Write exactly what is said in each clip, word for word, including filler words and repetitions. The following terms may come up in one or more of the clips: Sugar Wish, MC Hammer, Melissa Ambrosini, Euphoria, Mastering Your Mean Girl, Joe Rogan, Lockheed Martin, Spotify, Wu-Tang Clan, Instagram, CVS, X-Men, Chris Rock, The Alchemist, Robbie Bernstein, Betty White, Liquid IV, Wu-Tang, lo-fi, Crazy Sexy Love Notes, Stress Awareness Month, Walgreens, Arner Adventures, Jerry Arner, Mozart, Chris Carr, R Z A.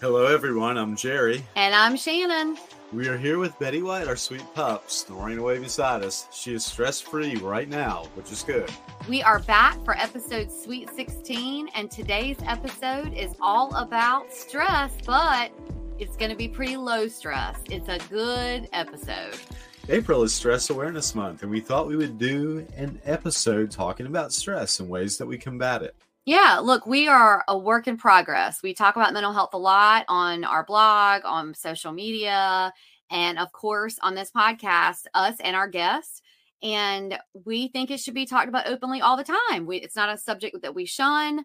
Hello, everyone. I'm Jerry. And I'm Shannon. We are here with Betty White, our sweet pup, snoring away beside us. She is stress-free right now, which is good. We are back for episode Sweet sixteen, and today's episode is all about stress, but it's going to be pretty low stress. It's a good episode. April is Stress Awareness Month, and we thought we would do an episode talking about stress and ways that we combat it. Yeah, look, we are a work in progress. We talk about mental health a lot on our blog, on social media, and of course on this podcast, us and our guests. And we think it should be talked about openly all the time. We, it's not a subject that we shun.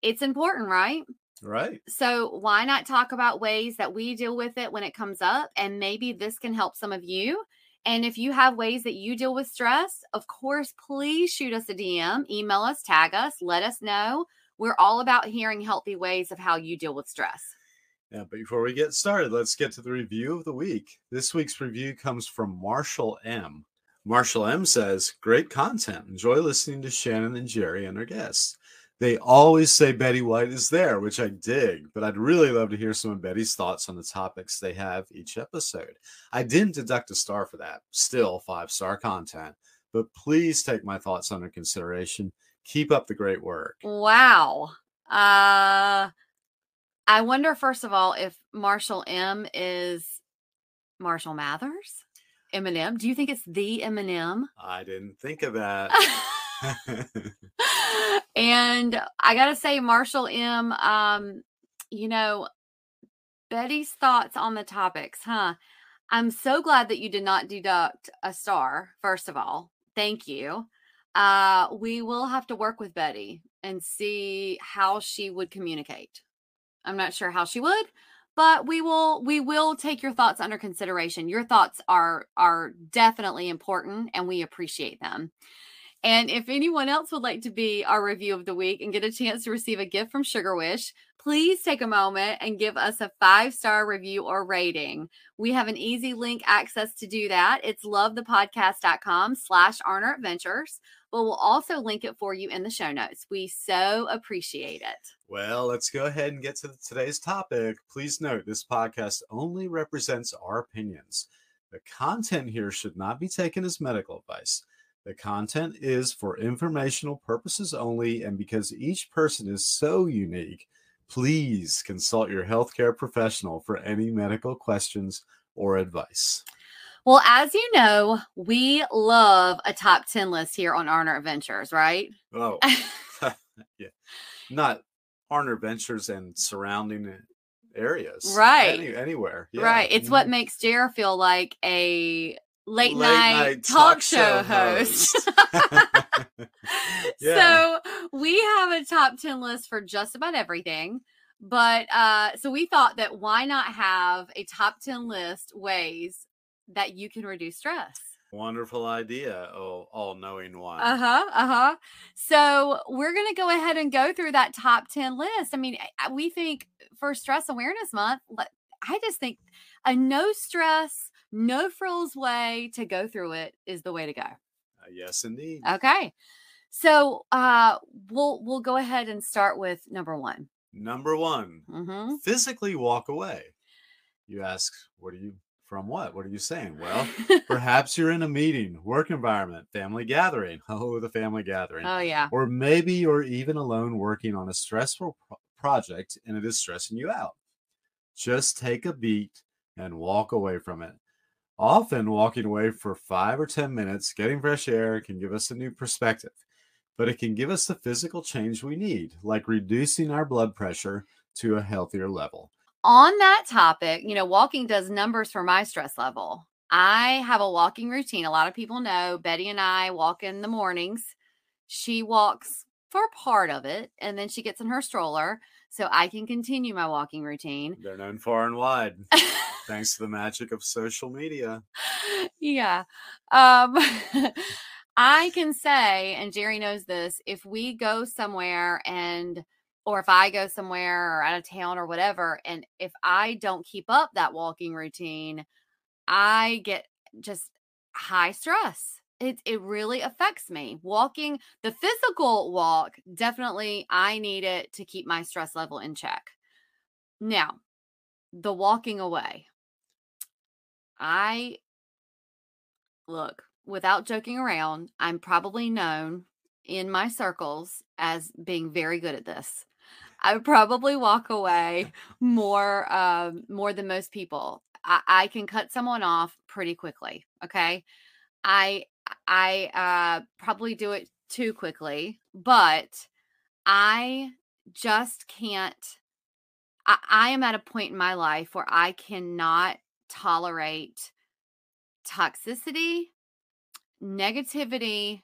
It's important, right? Right. So why not talk about ways that we deal with it when it comes up? And maybe this can help some of you. And if you have ways that you deal with stress, of course, please shoot us a D M, email us, tag us, let us know. We're all about hearing healthy ways of how you deal with stress. Yeah, but before we get started, let's get to the review of the week. This week's review comes from Marshall M. Marshall M says, great content. Enjoy listening to Shannon and Jerry and their guests. They always say Betty White is there, which I dig, but I'd really love to hear some of Betty's thoughts on the topics they have each episode. I didn't deduct a star for that. Still five-star content. But please take my thoughts under consideration. Keep up the great work. Wow. Uh, I wonder, first of all, if Marshall M is Marshall Mathers? Eminem? Do you think it's the Eminem? I didn't think of that. And I got to say, Marshall M, um, you know, Betty's thoughts on the topics, huh? I'm so glad that you did not deduct a star, first of all. Thank you. Uh, we will have to work with Betty and see how she would communicate. I'm not sure how she would, but we will we will take your thoughts under consideration. Your thoughts are are definitely important, and we appreciate them. And if anyone else would like to be our review of the week and get a chance to receive a gift from Sugar Wish, please take a moment and give us a five-star review or rating. We have an easy link access to do that. It's lovethepodcast.com slash Arner Adventures. But we'll also link it for you in the show notes. We so appreciate it. Well, let's go ahead and get to today's topic. Please note, this podcast only represents our opinions. The content here should not be taken as medical advice. The content is for informational purposes only, and because each person is so unique, please consult your healthcare professional for any medical questions or advice. Well, as you know, we love a top ten list here on Arner Adventures, right? Oh, yeah. Not Arner Adventures and surrounding areas. Right. Any, anywhere. Yeah. Right. It's what makes Jer feel like a... Late, late night, night talk, talk show, show host. Yeah. So we have a top ten list for just about everything. But uh, so we thought that why not have a top ten list ways that you can reduce stress? Wonderful idea. Oh, all-knowing one. Uh-huh. Uh-huh. So we're going to go ahead and go through that top ten list. I mean, we think for Stress Awareness Month, I just think a no stress, no frills way to go through it is the way to go. Uh, yes, indeed. Okay. So uh, we'll we'll go ahead and start with number one. Number one, mm-hmm. Physically walk away. You ask, what are you, from what? What are you saying? Well, perhaps you're in a meeting, work environment, family gathering. Oh, the family gathering. Oh, yeah. Or maybe you're even alone working on a stressful pro- project and it is stressing you out. Just take a beat and walk away from it. Often walking away for five or ten minutes, getting fresh air, can give us a new perspective, but it can give us the physical change we need, like reducing our blood pressure to a healthier level. On that topic, you know, walking does numbers for my stress level. I have a walking routine. A lot of people know Betty and I walk in the mornings. She walks for part of it, and then she gets in her stroller so I can continue my walking routine. They're known far and wide. Thanks to the magic of social media. Yeah. Um, I can say, and Jerry knows this, if we go somewhere and, or if I go somewhere or out of town or whatever, and if I don't keep up that walking routine, I get just high stress. It it really affects me. Walking, the physical walk, definitely I need it to keep my stress level in check. Now, the walking away. I, look, without joking around, I'm probably known in my circles as being very good at this. I would probably walk away more, uh, more than most people. I, I can cut someone off pretty quickly. Okay. I, I, uh, probably do it too quickly, but I just can't, I, I am at a point in my life where I cannot tolerate toxicity, negativity,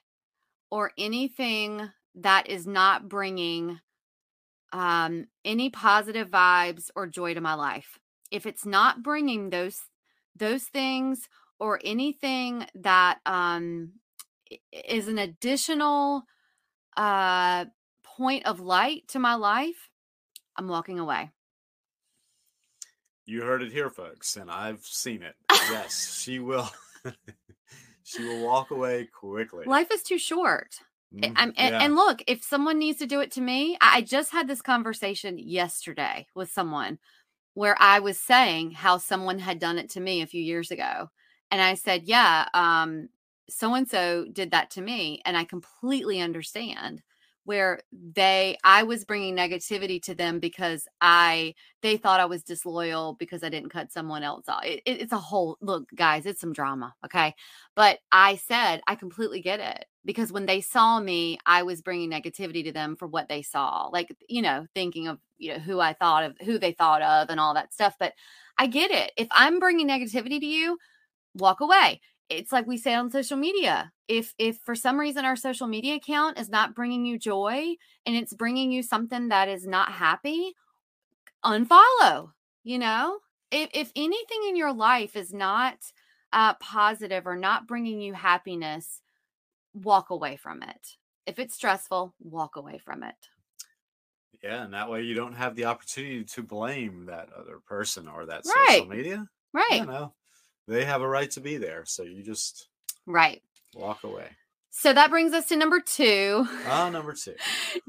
or anything that is not bringing um, any positive vibes or joy to my life. If it's not bringing those those things or anything that um, is an additional uh, point of light to my life, I'm walking away. You heard it here, folks, and I've seen it. Yes, she will. She will walk away quickly. Life is too short. Mm-hmm. I'm, and, yeah. and look, if someone needs to do it to me, I just had this conversation yesterday with someone where I was saying how someone had done it to me a few years ago. And I said, yeah, um, so-and-so did that to me. And I completely understand where they, I was bringing negativity to them because I, they thought I was disloyal because I didn't cut someone else off. It, it, it's a whole, look, guys, it's some drama. Okay. But I said, I completely get it, because when they saw me, I was bringing negativity to them for what they saw. Like, you know, thinking of, you know, who I thought of, who they thought of and all that stuff. But I get it. If I'm bringing negativity to you, walk away. It's like we say on social media, if if for some reason our social media account is not bringing you joy and it's bringing you something that is not happy, unfollow. You know, if, if anything in your life is not uh, positive or not bringing you happiness, walk away from it. If it's stressful, walk away from it. Yeah. And that way you don't have the opportunity to blame that other person or that right. social media. Right. You know. They have a right to be there. So you just right walk away. So that brings us to number two. Ah, uh, number two.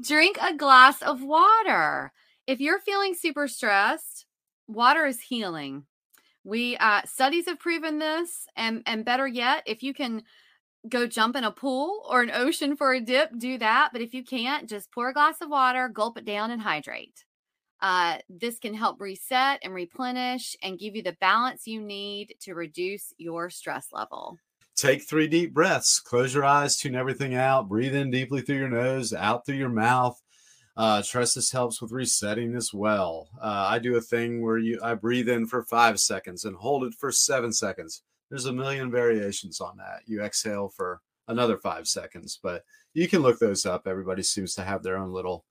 Drink a glass of water. If you're feeling super stressed, water is healing. We uh, studies have proven this. And, and better yet, if you can go jump in a pool or an ocean for a dip, do that. But if you can't, just pour a glass of water, gulp it down, and hydrate. Uh, this can help reset and replenish and give you the balance you need to reduce your stress level. Take three deep breaths. Close your eyes, tune everything out. Breathe in deeply through your nose, out through your mouth. Uh, trust this helps with resetting as well. Uh, I do a thing where you, I breathe in for five seconds and hold it for seven seconds. There's a million variations on that. You exhale for another five seconds, but you can look those up. Everybody seems to have their own little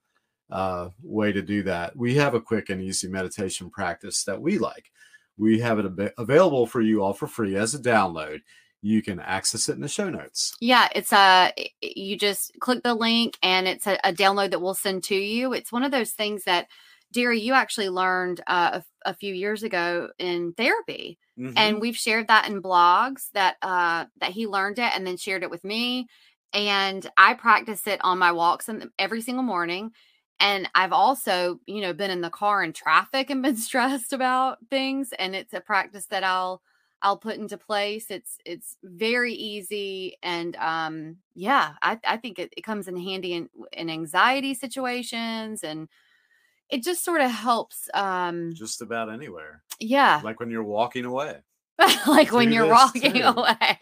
uh way to do that. We have a quick and easy meditation practice that we like. We have it ab- available for you all for free as a download. You can access it in the show notes. Yeah, it's a, you just click the link and it's a, a download that we'll send to you. It's one of those things that, Jerry, you actually learned uh, a, a few years ago in therapy. Mm-hmm. And we've shared that in blogs that uh that he learned it and then shared it with me. And I practice it on my walks and every single morning. And I've also, you know, been in the car in traffic and been stressed about things. And it's a practice that I'll, I'll put into place. It's, it's very easy. And, um, yeah, I, I think it, it comes in handy in, in anxiety situations, and it just sort of helps, um, just about anywhere. Yeah. Like when you're walking away. like do when you're walking too. away.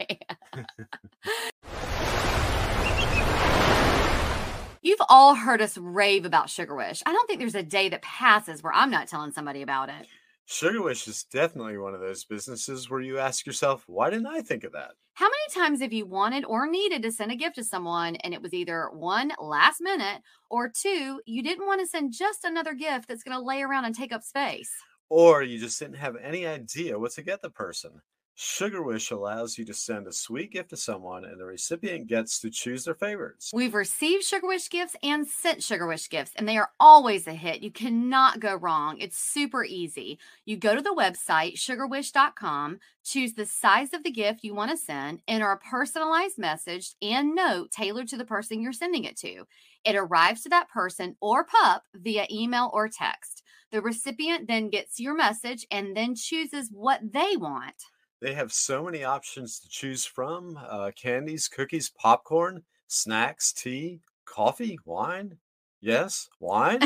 You've all heard us rave about Sugar Wish. I don't think there's a day that passes where I'm not telling somebody about it. Sugar Wish is definitely one of those businesses where you ask yourself, why didn't I think of that? How many times have you wanted or needed to send a gift to someone and it was either one, last minute, or two, you didn't want to send just another gift that's going to lay around and take up space? Or you just didn't have any idea what to get the person. Sugar Wish allows you to send a sweet gift to someone and the recipient gets to choose their favorites. We've received Sugar Wish gifts and sent Sugar Wish gifts, and they are always a hit. You cannot go wrong. It's super easy. You go to the website, sugar wish dot com, choose the size of the gift you want to send, enter a personalized message and note tailored to the person you're sending it to. It arrives to that person or pup via email or text. The recipient then gets your message and then chooses what they want. They have so many options to choose from, uh, candies, cookies, popcorn, snacks, tea, coffee, wine. Yes, wine.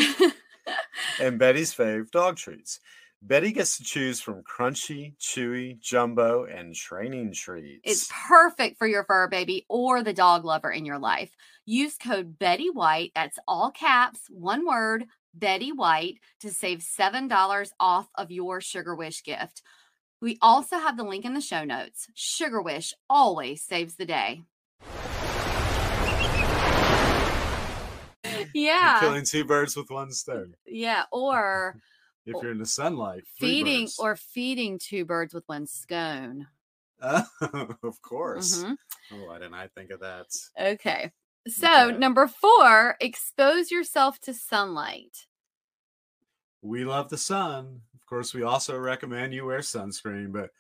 And Betty's fave dog treats. Betty gets to choose from crunchy, chewy, jumbo, and training treats. It's perfect for your fur baby or the dog lover in your life. Use code BETTYWHITE, that's all caps, one word, Betty White, to save seven dollars off of your Sugar Wish gift. We also have the link in the show notes. Sugar Wish always saves the day. Yeah. You're killing two birds with one stone. Yeah, or if you're in the sunlight, feeding birds. or feeding two birds with one scone. Oh, of course. Mm-hmm. Oh, why didn't I think of that? Okay. So, okay. Number four, expose yourself to sunlight. We love the sun. Of course, we also recommend you wear sunscreen, but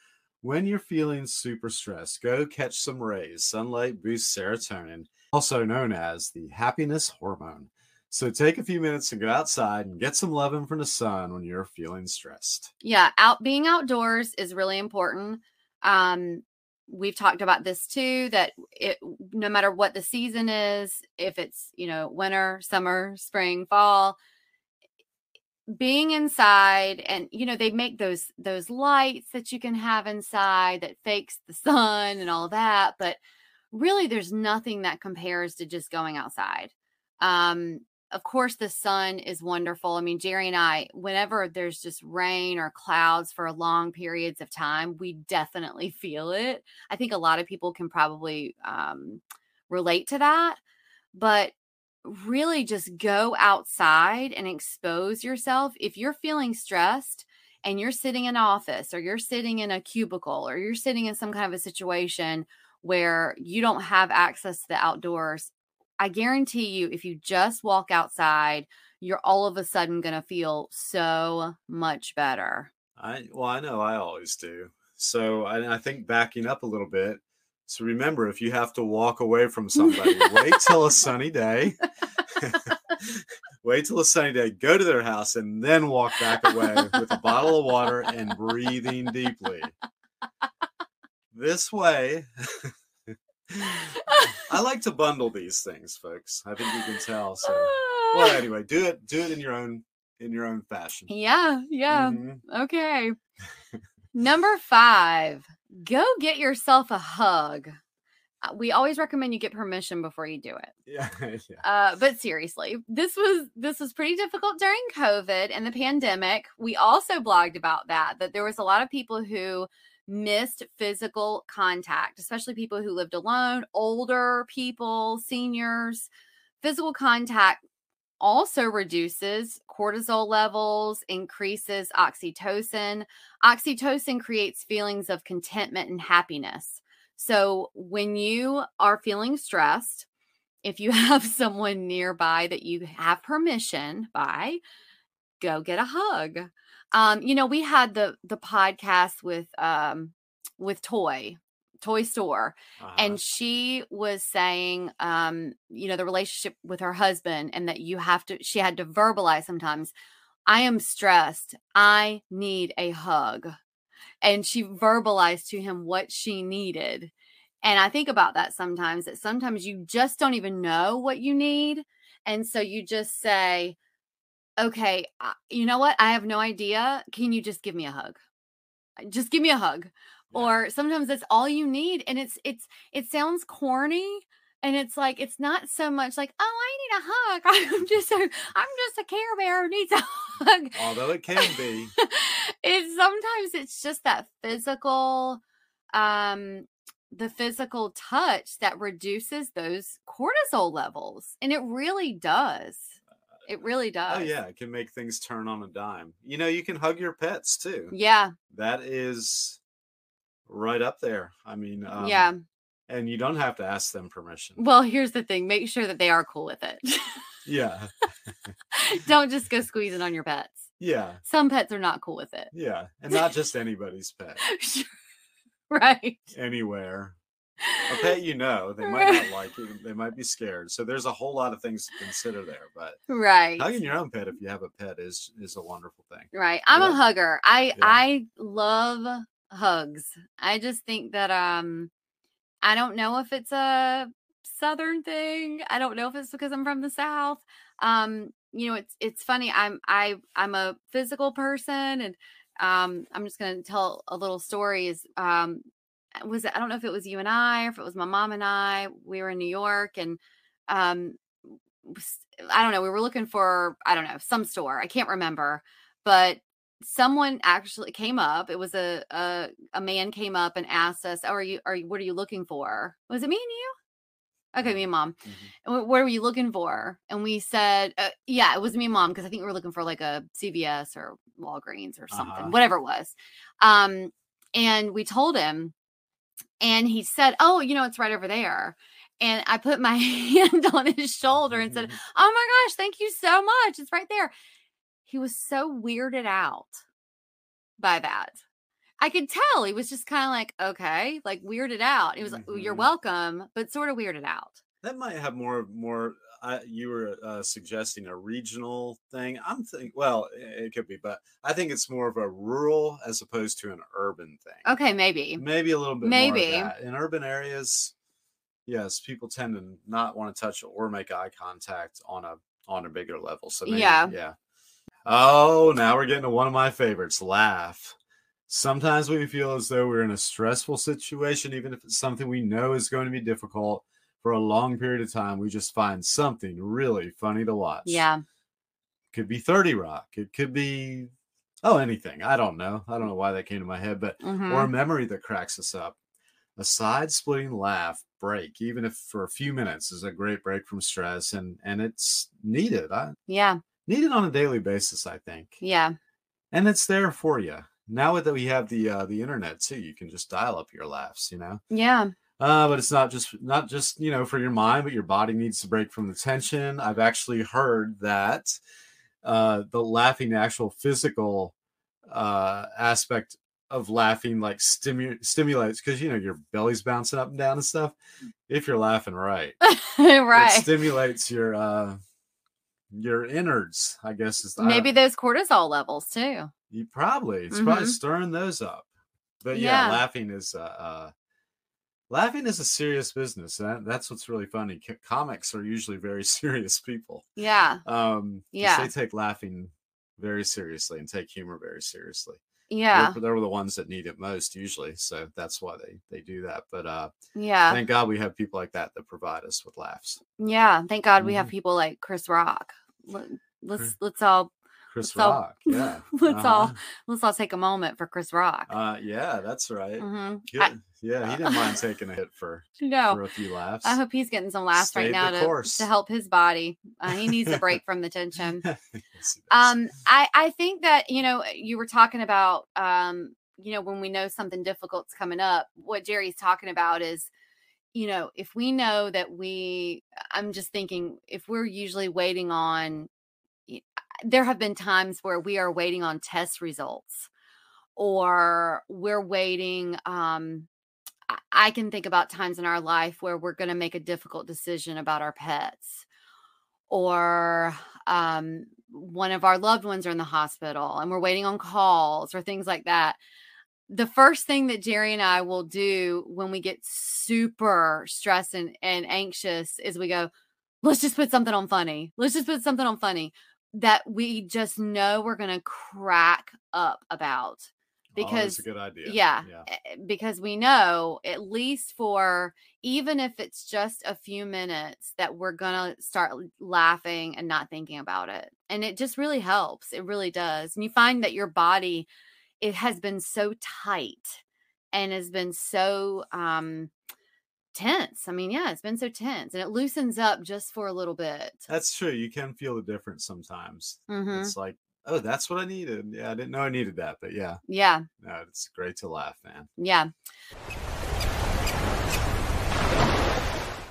when you're feeling super stressed, go catch some rays. Sunlight boosts serotonin, also known as the happiness hormone. So take a few minutes and go outside and get some loving from the sun when you're feeling stressed. Yeah, out being outdoors is really important. Um, we've talked about this too, that it, no matter what the season is, if it's, you know, winter, summer, spring, fall, being inside, and you know, they make those those lights that you can have inside that fakes the sun and all that, but really there's nothing that compares to just going outside. Um of course the sun is wonderful. I mean, Jerry and I, whenever there's just rain or clouds for long periods of time, we definitely feel it. I think a lot of people can probably um relate to that, but really just go outside and expose yourself. If you're feeling stressed and you're sitting in an office or you're sitting in a cubicle or you're sitting in some kind of a situation where you don't have access to the outdoors, I guarantee you, if you just walk outside, you're all of a sudden going to feel so much better. I, well, I know I always do. So I, I think backing up a little bit, so remember, if you have to walk away from somebody, wait till a sunny day. Wait till a sunny day. Go to their house and then walk back away with a bottle of water and breathing deeply. This way, I like to bundle these things, folks. I think you can tell. So, well, anyway, do it. Do it in your own in your own fashion. Yeah. Yeah. Mm-hmm. Okay. Number five. Go get yourself a hug. We always recommend you get permission before you do it. Yeah, yeah. Uh, but seriously, this was this was pretty difficult during COVID and the pandemic. We also blogged about that, that there was a lot of people who missed physical contact, especially people who lived alone, older people, seniors. Physical contact also reduces cortisol levels, increases oxytocin. Oxytocin creates feelings of contentment and happiness. So when you are feeling stressed, if you have someone nearby that you have permission by, go get a hug. Um, you know, we had the the podcast with um, with Toy. Toy Store. Uh-huh. And she was saying, um, you know, the relationship with her husband, and that you have to, she had to verbalize sometimes, I am stressed. I need a hug. And she verbalized to him what she needed. And I think about that sometimes, that sometimes you just don't even know what you need. And so you just say, okay, you know what? I have no idea. Can you just give me a hug? Just give me a hug. or sometimes that's all you need. And it's, it's, it sounds corny. And it's like, it's not so much like, oh, I need a hug. I'm just a, I'm just a Care Bear who needs a hug. Although it can be. It's sometimes it's just that physical, um, the physical touch that reduces those cortisol levels. And it really does. It really does. Oh, yeah. It can make things turn on a dime. You know, you can hug your pets too. Yeah. That is right up there. I mean, um, yeah. And you don't have to ask them permission. Well, here's the thing. Make sure that they are cool with it. Yeah. Don't just go squeezing on your pets. Yeah. Some pets are not cool with it. Yeah. And not just anybody's pet. Right. Anywhere. A pet, you know, they might not like it. They might be scared. So there's a whole lot of things to consider there. But right. Hugging your own pet if you have a pet is is a wonderful thing. Right. I'm yeah. a hugger. I, yeah. I love hugs. I just think that... um. I don't know if it's a Southern thing. I don't know if it's because I'm from the South. Um, you know, it's, it's funny. I'm, I, I'm a physical person, and um, I'm just going to tell a little story is, um, was, I don't know if it was you and I, or if it was my mom and I, we were in New York, and um, I don't know, we were looking for, I don't know, some store. I can't remember, but someone actually came up. It was a, a a man came up and asked us, "Oh, are you? Are you? What are you looking for?" Was it me and you? Okay, me and mom. Mm-hmm. What were you looking for? And we said, uh, "Yeah, it was me and mom," because I think we were looking for like a C V S or Walgreens or something, uh-huh. whatever it was. Um, and we told him, and he said, "Oh, you know, it's right over there." And I put my hand on his shoulder and mm-hmm. said, "Oh my gosh, thank you so much! It's right there." He was so weirded out by that. I could tell he was just kind of like, okay, like weirded out. He was mm-hmm. like, "You're welcome," but sort of weirded out. That might have more, more. Uh, you were uh, suggesting a regional thing. I'm thinking, well, it, it could be, but I think it's more of a rural as opposed to an urban thing. Okay, maybe, maybe a little bit. Maybe more of that. In urban areas, yes, people tend to not want to touch or make eye contact on a on a bigger level. So maybe, yeah, yeah. Oh, now we're getting to one of my favorites, laugh. Sometimes we feel as though we're in a stressful situation, even if it's something we know is going to be difficult for a long period of time. We just find something really funny to watch. Yeah. Could be thirty rock. It could be, oh, anything. I don't know. I don't know why that came to my head, but mm-hmm. or a memory that cracks us up. A side-splitting laugh break, even if for a few minutes, is a great break from stress, and, and it's needed. I, yeah. Needed on a daily basis, I think. Yeah. And it's there for you. Now that we have the uh, the internet too, you can just dial up your laughs, you know? Yeah. Uh, but it's not just, not just, you know, for your mind, but your body needs to break from the tension. I've actually heard that uh, the laughing, the actual physical uh, aspect of laughing, like stimu- stimulates, because, you know, your belly's bouncing up and down and stuff. If you're laughing right. Right. It stimulates your... Uh, your innards, I guess. Is the, maybe those cortisol levels too. You probably it's mm-hmm. probably stirring those up. But yeah, yeah. laughing is uh, uh, laughing is a serious business. That, that's what's really funny. C- comics are usually very serious people. Yeah. Um. Yeah. They take laughing very seriously and take humor very seriously. Yeah. They're, they're the ones that need it most usually, so that's why they they do that. But uh, yeah. Thank God we have people like that that provide us with laughs. Yeah. Thank God mm-hmm. we have people like Chris Rock. Let's let's all Chris let's Rock. All, yeah. Let's uh-huh. all let's all take a moment for Chris Rock. Uh, yeah, that's right. Mm-hmm. I, yeah, he didn't mind taking a hit for no for a few laughs. I hope he's getting some laughs Stayed right now to course. to help his body. Uh, he needs a break from the tension. Yes, um, I I think that, you know, you were talking about um, you know, when we know something difficult's coming up. What Jerry's talking about is, you know, if we know that we, I'm just thinking, if we're usually waiting on, there have been times where we are waiting on test results, or we're waiting. Um, I can think about times in our life where we're going to make a difficult decision about our pets, or um, one of our loved ones are in the hospital and we're waiting on calls or things like that. The first thing that Jerry and I will do when we get super stressed and, and anxious is we go, let's just put something on funny. Let's just put something on funny that we just know we're going to crack up about. because, oh, that's a good idea. Yeah, yeah, because we know at least for, even if it's just a few minutes, that we're going to start laughing and not thinking about it. And it just really helps. It really does. And you find that your body, it has been so tight and has been so um, tense. I mean, yeah, it's been so tense, and it loosens up just for a little bit. That's true. You can feel the difference sometimes. Mm-hmm. It's like, oh, that's what I needed. Yeah, I didn't know I needed that, but yeah. Yeah. No, it's great to laugh, man. Yeah.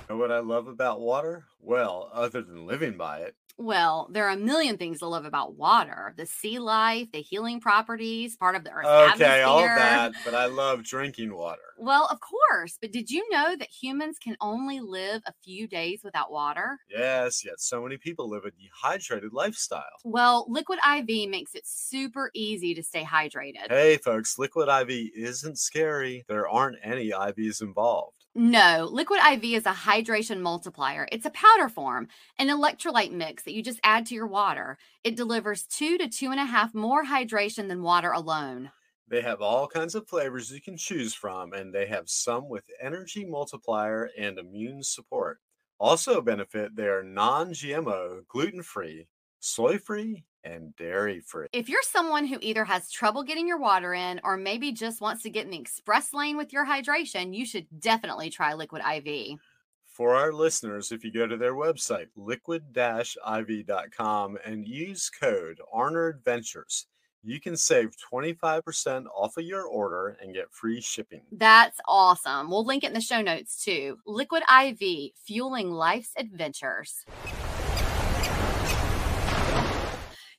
And what I love about water? Well, other than living by it. Well, there are a million things to love about water. The sea life, the healing properties, part of the earth's atmosphere. Okay, all that, but I love drinking water. Well, of course, but did you know that humans can only live a few days without water? Yes, yet so many people live a dehydrated lifestyle. Well, Liquid I V makes it super easy to stay hydrated. Hey, folks, Liquid I V isn't scary. There aren't any I Vs involved. No, Liquid I V is a hydration multiplier. It's a powder form, an electrolyte mix that you just add to your water. It delivers two to two and a half more hydration than water alone. They have all kinds of flavors you can choose from, and they have some with energy multiplier and immune support. Also benefit, they are non-G M O, gluten-free, soy-free, and dairy-free. If you're someone who either has trouble getting your water in or maybe just wants to get in the express lane with your hydration, you should definitely try Liquid I V. For our listeners, if you go to their website, liquid dash I V dot com, and use code Arner Adventures, you can save twenty-five percent off of your order and get free shipping. That's awesome. We'll link it in the show notes too. Liquid I V, fueling life's adventures.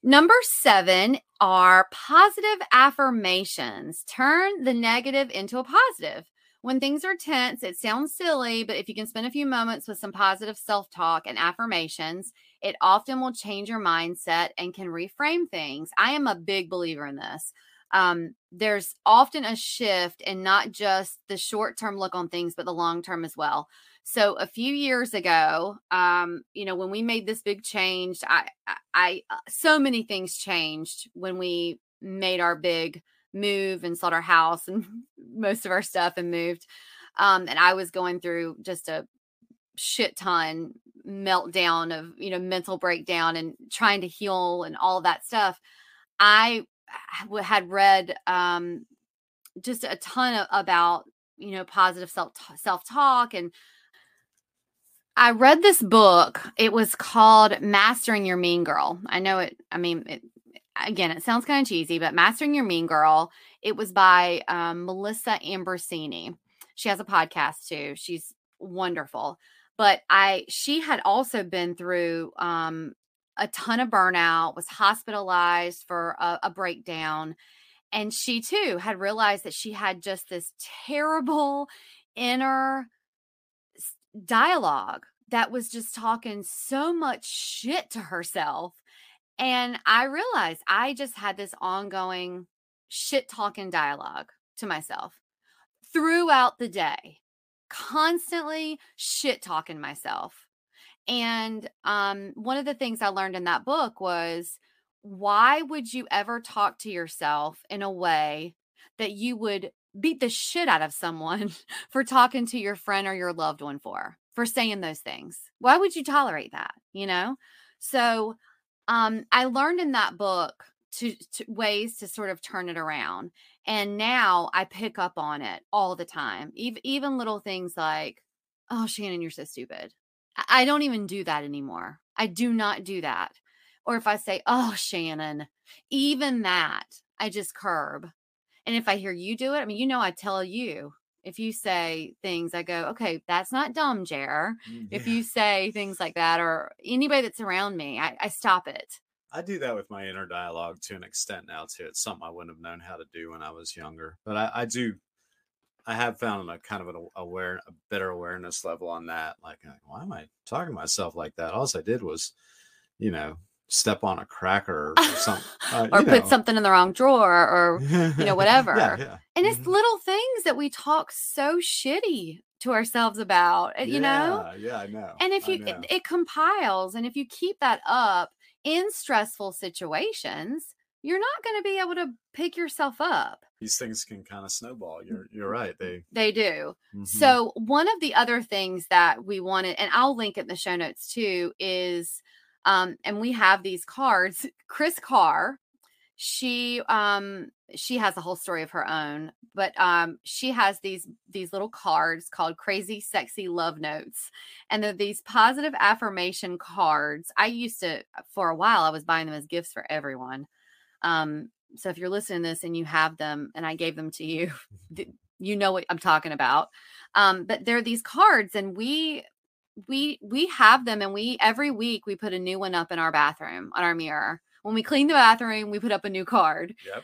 Number seven are positive affirmations. Turn the negative into a positive. When things are tense, it sounds silly, but if you can spend a few moments with some positive self-talk and affirmations, it often will change your mindset and can reframe things. I am a big believer in this. Um, there's often a shift in not just the short-term look on things, but the long-term as well. So a few years ago, um, you know, when we made this big change, I, I, I, so many things changed when we made our big move and sold our house and most of our stuff and moved. Um, and I was going through just a shit ton meltdown of, you know, mental breakdown and trying to heal and all of that stuff. I had read um, just a ton of, about, you know, positive self self-talk, and I read this book. It was called Mastering Your Mean Girl. I know it, I mean, it, again, it sounds kind of cheesy, but Mastering Your Mean Girl, it was by um, Melissa Ambrosini. She has a podcast too. She's wonderful. But I, she had also been through um, a ton of burnout, was hospitalized for a, a breakdown. And she too had realized that she had just this terrible inner dialogue that was just talking so much shit to herself. And I realized I just had this ongoing shit talking dialogue to myself throughout the day, constantly shit talking myself. And um, one of the things I learned in that book was, why would you ever talk to yourself in a way that you would beat the shit out of someone for talking to your friend or your loved one for, for saying those things? Why would you tolerate that? You know? So um, I learned in that book to, to ways to sort of turn it around. And now I pick up on it all the time. Even, even little things like, oh, Shannon, you're so stupid. I, I don't even do that anymore. I do not do that. Or if I say, oh, Shannon, even that, I just curb. And if I hear you do it, I mean, you know, I tell you, if you say things, I go, okay, that's not dumb, Jer. Yeah. If you say things like that, or anybody that's around me, I, I stop it. I do that with my inner dialogue to an extent now too. It's something I wouldn't have known how to do when I was younger, but I, I do. I have found a kind of an aware, a better awareness level on that. Like, why am I talking to myself like that? All I did was, you know, step on a cracker or something, uh, or put know. something in the wrong drawer, or you know, whatever. yeah, yeah. And it's mm-hmm. little things that we talk so shitty to ourselves about, you yeah, know. Yeah, I know. And if you, it, it compiles, and if you keep that up in stressful situations, you're not going to be able to pick yourself up. These things can kind of snowball. You're you're right. They they do. Mm-hmm. So one of the other things that we wanted, and I'll link it in the show notes too, is, um, and we have these cards. Chris Carr, she um she has a whole story of her own, but um she has these these little cards called Crazy Sexy Love Notes, and they're these positive affirmation cards. I used to, for a while, I was buying them as gifts for everyone. Um, so if you're listening to this and you have them and I gave them to you, you know what I'm talking about. Um, but there are these cards, and we, we, we have them, and we, every week we put a new one up in our bathroom on our mirror. When we clean the bathroom, we put up a new card. Yep.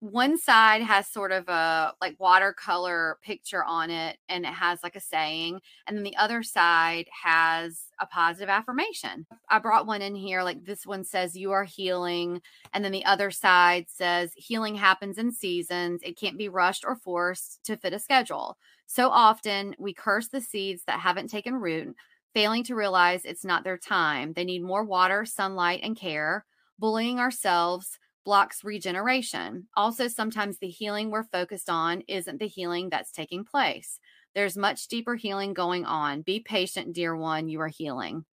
One side has sort of a like watercolor picture on it, and it has like a saying. And then the other side has a positive affirmation. I brought one in here. Like this one says, you are healing. And then the other side says, healing happens in seasons. It can't be rushed or forced to fit a schedule. So often we curse the seeds that haven't taken root, failing to realize it's not their time. They need more water, sunlight, and care. Bullying ourselves blocks regeneration. Also, sometimes the healing we're focused on isn't the healing that's taking place. There's much deeper healing going on. Be patient, dear one, you are healing.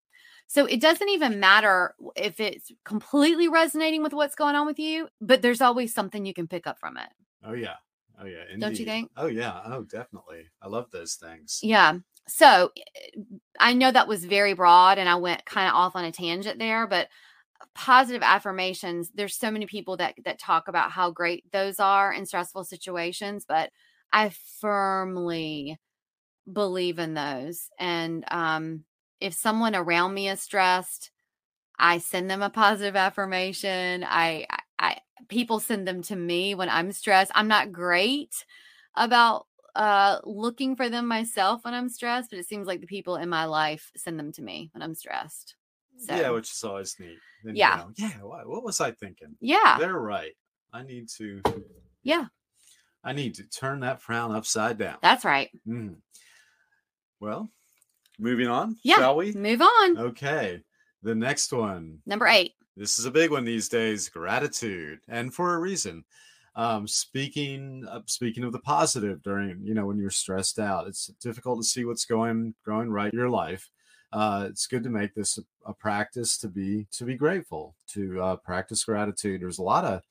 So it doesn't even matter if it's completely resonating with what's going on with you, but there's always something you can pick up from it. Oh yeah. Oh yeah. Indeed. Don't you think? Oh yeah. Oh, definitely. I love those things. Yeah. So I know that was very broad and I went kind of off on a tangent there, but positive affirmations, there's so many people that that talk about how great those are in stressful situations, but I firmly believe in those. And um, if someone around me is stressed, I send them a positive affirmation. I, I, I people send them to me when I'm stressed. I'm not great about uh, looking for them myself when I'm stressed, but it seems like the people in my life send them to me when I'm stressed. So. Yeah, which is always neat. Then, yeah. You know, yeah. What, what was I thinking? Yeah. They're right. I need to. Yeah. I need to turn that frown upside down. That's right. Mm. Well, moving on. Yeah. Shall we? Move on. Okay. The next one. Number eight. This is a big one these days. Gratitude. And for a reason. Um, speaking of, speaking of the positive during, you know, when you're stressed out, it's difficult to see what's going, going right in your life. Uh, it's good to make this a, a practice to be to be grateful, to uh, practice gratitude. There's a lot of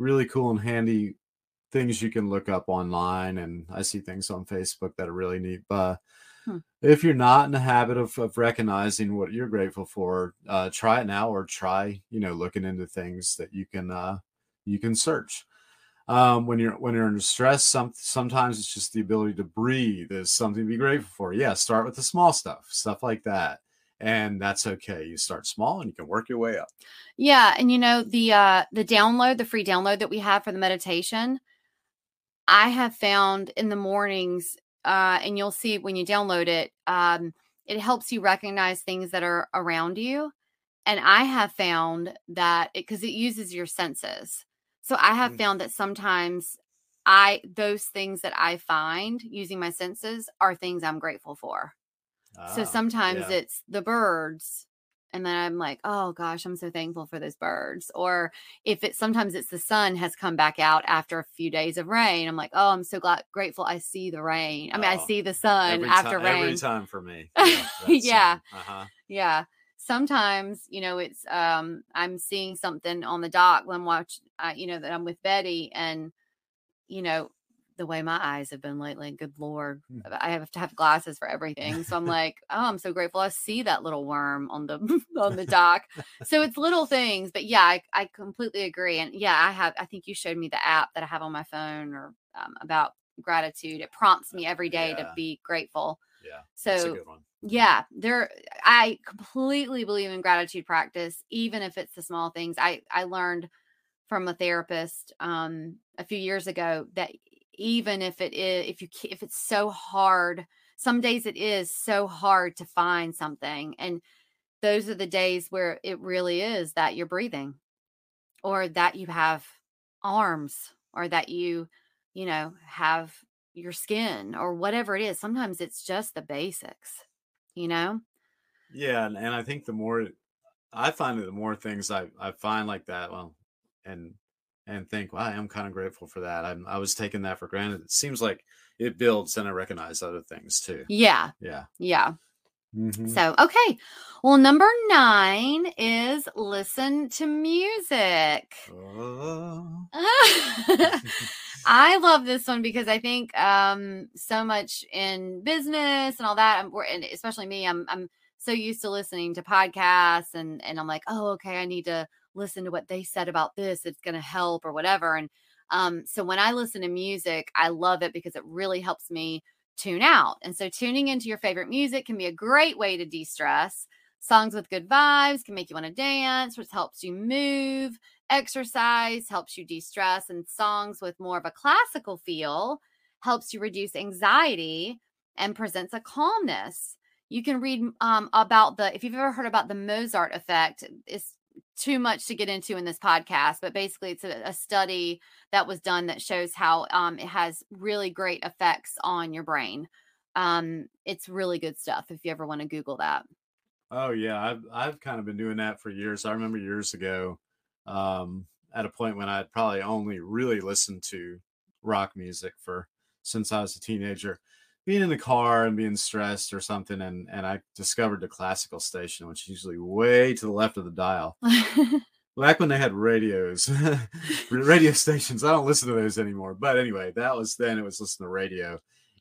really cool and handy things you can look up online, and I see things on Facebook that are really neat. But hmm. if you're not in the habit of, of recognizing what you're grateful for, uh, try it now, or try you know looking into things that you can uh, you can search. Um, when you're when you're under stress, some, sometimes it's just the ability to breathe is something to be grateful for. Yeah, start with the small stuff, stuff like that, and that's okay. You start small and you can work your way up. Yeah, and you know the uh, the download, the free download that we have for the meditation, I have found in the mornings, uh, and you'll see when you download it, um, it helps you recognize things that are around you, and I have found that because it, it uses your senses. So I have found that sometimes I, those things that I find using my senses are things I'm grateful for. Ah, so sometimes yeah. it's the birds, and then I'm like, oh gosh, I'm so thankful for those birds. Or if it's, sometimes it's the sun has come back out after a few days of rain. I'm like, oh, I'm so glad, grateful. I see the rain. I mean, oh, I see the sun after rain. Every time for me. Yeah. Yeah. Uh-huh. Yeah. Sometimes, you know, it's, um, I'm seeing something on the dock when I'm watching, uh, you know, that I'm with Betty, and, you know, the way my eyes have been lately, good Lord, I have to have glasses for everything. So I'm like, oh, I'm so grateful. I see that little worm on the, on the dock. So it's little things, but yeah, I, I completely agree. And yeah, I have, I think you showed me the app that I have on my phone or um, about gratitude. It prompts me every day yeah. to be grateful. Yeah. So that's a good one. Yeah, there, I completely believe in gratitude practice, even if it's the small things. I, I learned from a therapist um, a few years ago that even if it is, if you, if it's so hard, some days it is so hard to find something. And those are the days where it really is that you're breathing, or that you have arms, or that you, you know, have your skin, or whatever it is. Sometimes it's just the basics. You know? Yeah. And, and I think the more I find it, the more things I, I find like that. Well, and and think, wow, I am kind of grateful for that. I'm, I was taking that for granted. It seems like it builds, and I recognize other things too. Yeah. Yeah. Yeah. Mm-hmm. So, okay. Well, number nine is listen to music. Oh. I love this one because I think um, so much in business and all that, and especially me, I'm I'm so used to listening to podcasts, and and I'm like, oh, okay, I need to listen to what they said about this. It's going to help or whatever. And um, so when I listen to music, I love it because it really helps me tune out. And so tuning into your favorite music can be a great way to de-stress. Songs with good vibes can make you want to dance, which helps you move. Exercise helps you de-stress, and songs with more of a classical feel helps you reduce anxiety and presents a calmness. You can read um, about the, if you've ever heard about the Mozart effect, it's too much to get into in this podcast, but basically it's a, a study that was done that shows how um, it has really great effects on your brain. Um, it's really good stuff if you ever want to Google that. Oh yeah. I've, I've kind of been doing that for years. I remember years ago um, at a point when I'd probably only really listened to rock music for, since I was a teenager, being in the car and being stressed or something. And, and I discovered the classical station, which is usually way to the left of the dial. Back when they had radios, radio stations, I don't listen to those anymore. But anyway, that was, then it was listen to radio.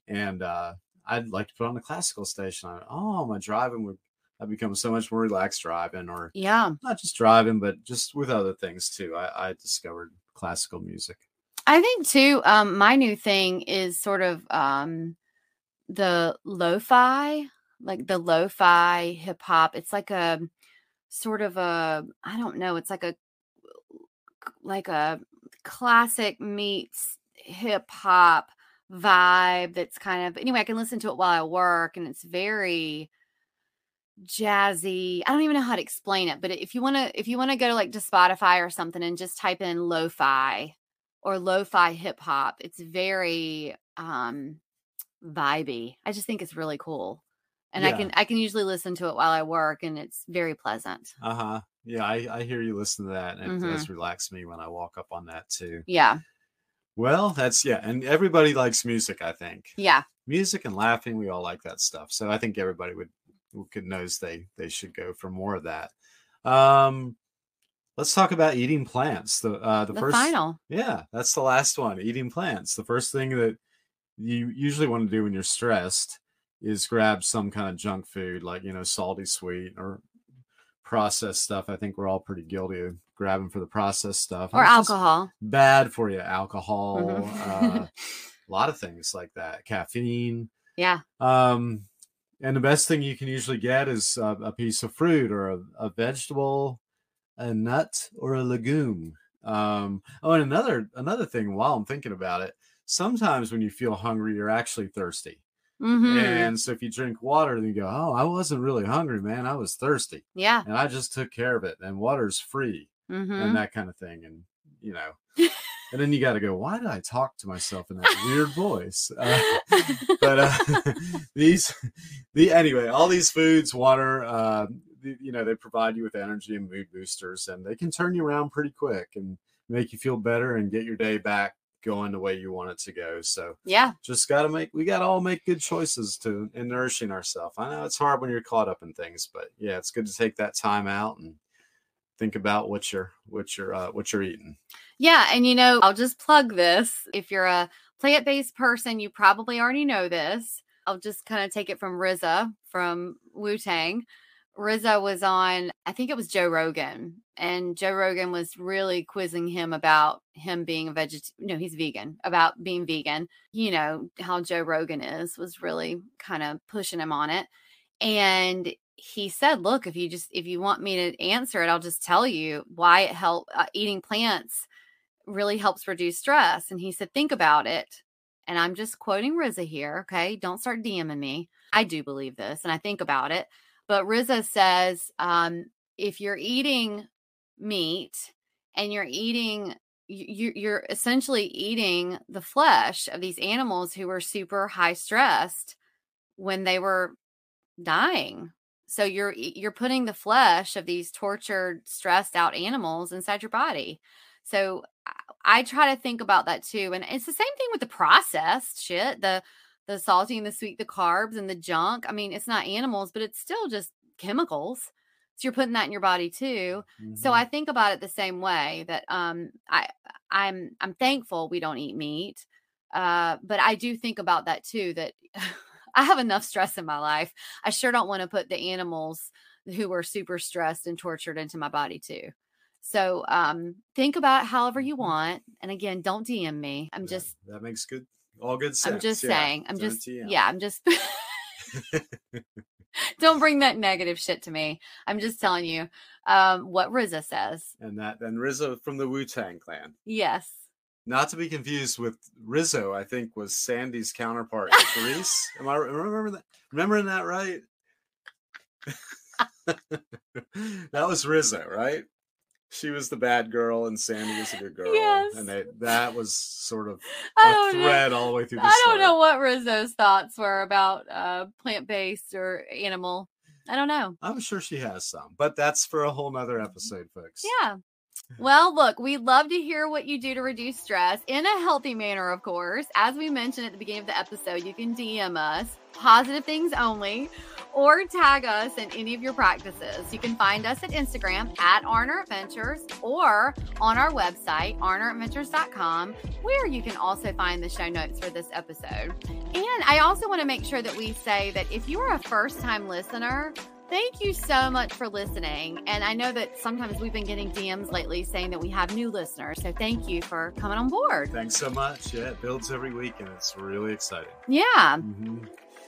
And uh, I'd like to put on the classical station. I, oh, my driving would, I've become so much more relaxed driving, or yeah, not just driving, but just with other things too. I, I discovered classical music. I think too, um, my new thing is sort of, um, the lo-fi, like the lo-fi hip hop. It's like a sort of a, I don't know. It's like a, like a classic meets hip hop vibe. That's kind of, anyway, I can listen to it while I work, and it's very jazzy. I don't even know how to explain it, but if you want to, if you want to go to like to Spotify or something and just type in lo-fi or lo-fi hip hop, it's very, um, vibey. I just think it's really cool, and yeah. I can I can usually listen to it while I work, and it's very pleasant. Uh huh. Yeah, I, I hear you listen to that, and mm-hmm. it does relax me when I walk up on that too. Yeah. Well, that's yeah, and everybody likes music, I think. Yeah. Music and laughing, we all like that stuff. So I think everybody would could knows they they should go for more of that. Um, let's talk about eating plants. The uh the, the first final. Yeah, that's the last one. Eating plants. The first thing that you usually want to do when you're stressed is grab some kind of junk food, like, you know, salty, sweet, or processed stuff. I think we're all pretty guilty of grabbing for the processed stuff. Or alcohol. Bad for you. Alcohol. Mm-hmm. uh, a lot of things like that. Caffeine. Yeah. Um, and the best thing you can usually get is a, a piece of fruit or a, a vegetable, a nut, or a legume. Um, oh, and another, another thing while I'm thinking about it, sometimes when you feel hungry, you're actually thirsty. Mm-hmm. And so if you drink water, then you go, oh, I wasn't really hungry, man. I was thirsty. Yeah. And I just took care of it. And water's free mm-hmm. and that kind of thing. And, you know, and then you got to go, why did I talk to myself in that weird voice? Uh, but uh, these, the anyway, all these foods, water, uh, the, you know, they provide you with energy and mood boosters, and they can turn you around pretty quick and make you feel better and get your day back going the way you want it to go. So yeah, just gotta make we gotta all make good choices to in nourishing ourselves. I know it's hard when you're caught up in things, but yeah, it's good to take that time out and think about what you're what you're uh, what you're eating. Yeah, and you know, I'll just plug this. If you're a plant-based person, you probably already know this. I'll just kind of take it from R Z A from Wu-Tang. R Z A was on, I think it was Joe Rogan, and Joe Rogan was really quizzing him about him being a veget. No, he's vegan, about being vegan. You know, how Joe Rogan is, was really kind of pushing him on it. And he said, look, if you just, if you want me to answer it, I'll just tell you why it help uh, eating plants really helps reduce stress. And he said, think about it. And I'm just quoting R Z A here. Okay. Don't start DMing me. I do believe this, and I think about it. But R Z A says, um, if you're eating meat and you're eating, you, you're essentially eating the flesh of these animals who were super high stressed when they were dying. So you're you're putting the flesh of these tortured, stressed out animals inside your body. So I try to think about that too. And it's the same thing with the processed shit, the the salty and the sweet, the carbs and the junk. I mean, it's not animals, but it's still just chemicals. So you're putting that in your body too. Mm-hmm. So I think about it the same way that um, I, I'm, I'm thankful we don't eat meat. Uh, but I do think about that too, that I have enough stress in my life. I sure don't want to put the animals who are super stressed and tortured into my body too. So um, think about it however you want. And again, don't D M me. I'm just, that makes good, all good sense. I'm just yeah. saying, I'm don't just, D M. yeah, I'm just, don't bring that negative shit to me. I'm just telling you um, what R Z A says. And that, and R Z A from the Wu-Tang clan. Yes. Not to be confused with Rizzo, I think, was Sandy's counterpart in Greece. Am I remember that? Remembering that right? That was Rizzo, right? She was the bad girl and Sandy was the good girl. Yes. And they, that was sort of a thread know. all the way through the I story. I don't know what Rizzo's thoughts were about uh, plant-based or animal. I don't know. I'm sure she has some, but that's for a whole nother episode, folks. Yeah. Well, look, we love to hear what you do to reduce stress in a healthy manner, of course. As we mentioned at the beginning of the episode, you can D M us, positive things only, or tag us in any of your practices. You can find us at Instagram at Arner Adventures or on our website, arner adventures dot com, where you can also find the show notes for this episode. And I also want to make sure that we say that if you are a first-time listener, thank you so much for listening. And I know that sometimes we've been getting D Ms lately saying that we have new listeners. So thank you for coming on board. Thanks so much. Yeah, it builds every week and it's really exciting. Yeah. Mm-hmm.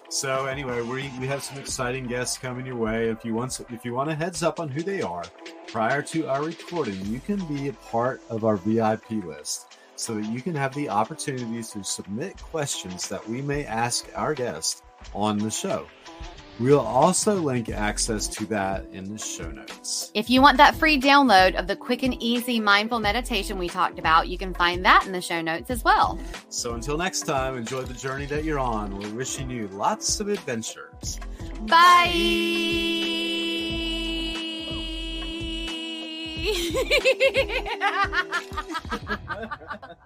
So anyway, we we have some exciting guests coming your way. If you want if you want a heads up on who they are prior to our recording, you can be a part of our V I P list so that you can have the opportunity to submit questions that we may ask our guests on the show. We'll also link access to that in the show notes. If you want that free download of the quick and easy mindful meditation we talked about, you can find that in the show notes as well. So until next time, enjoy the journey that you're on. We're wishing you lots of adventures. Bye. Bye.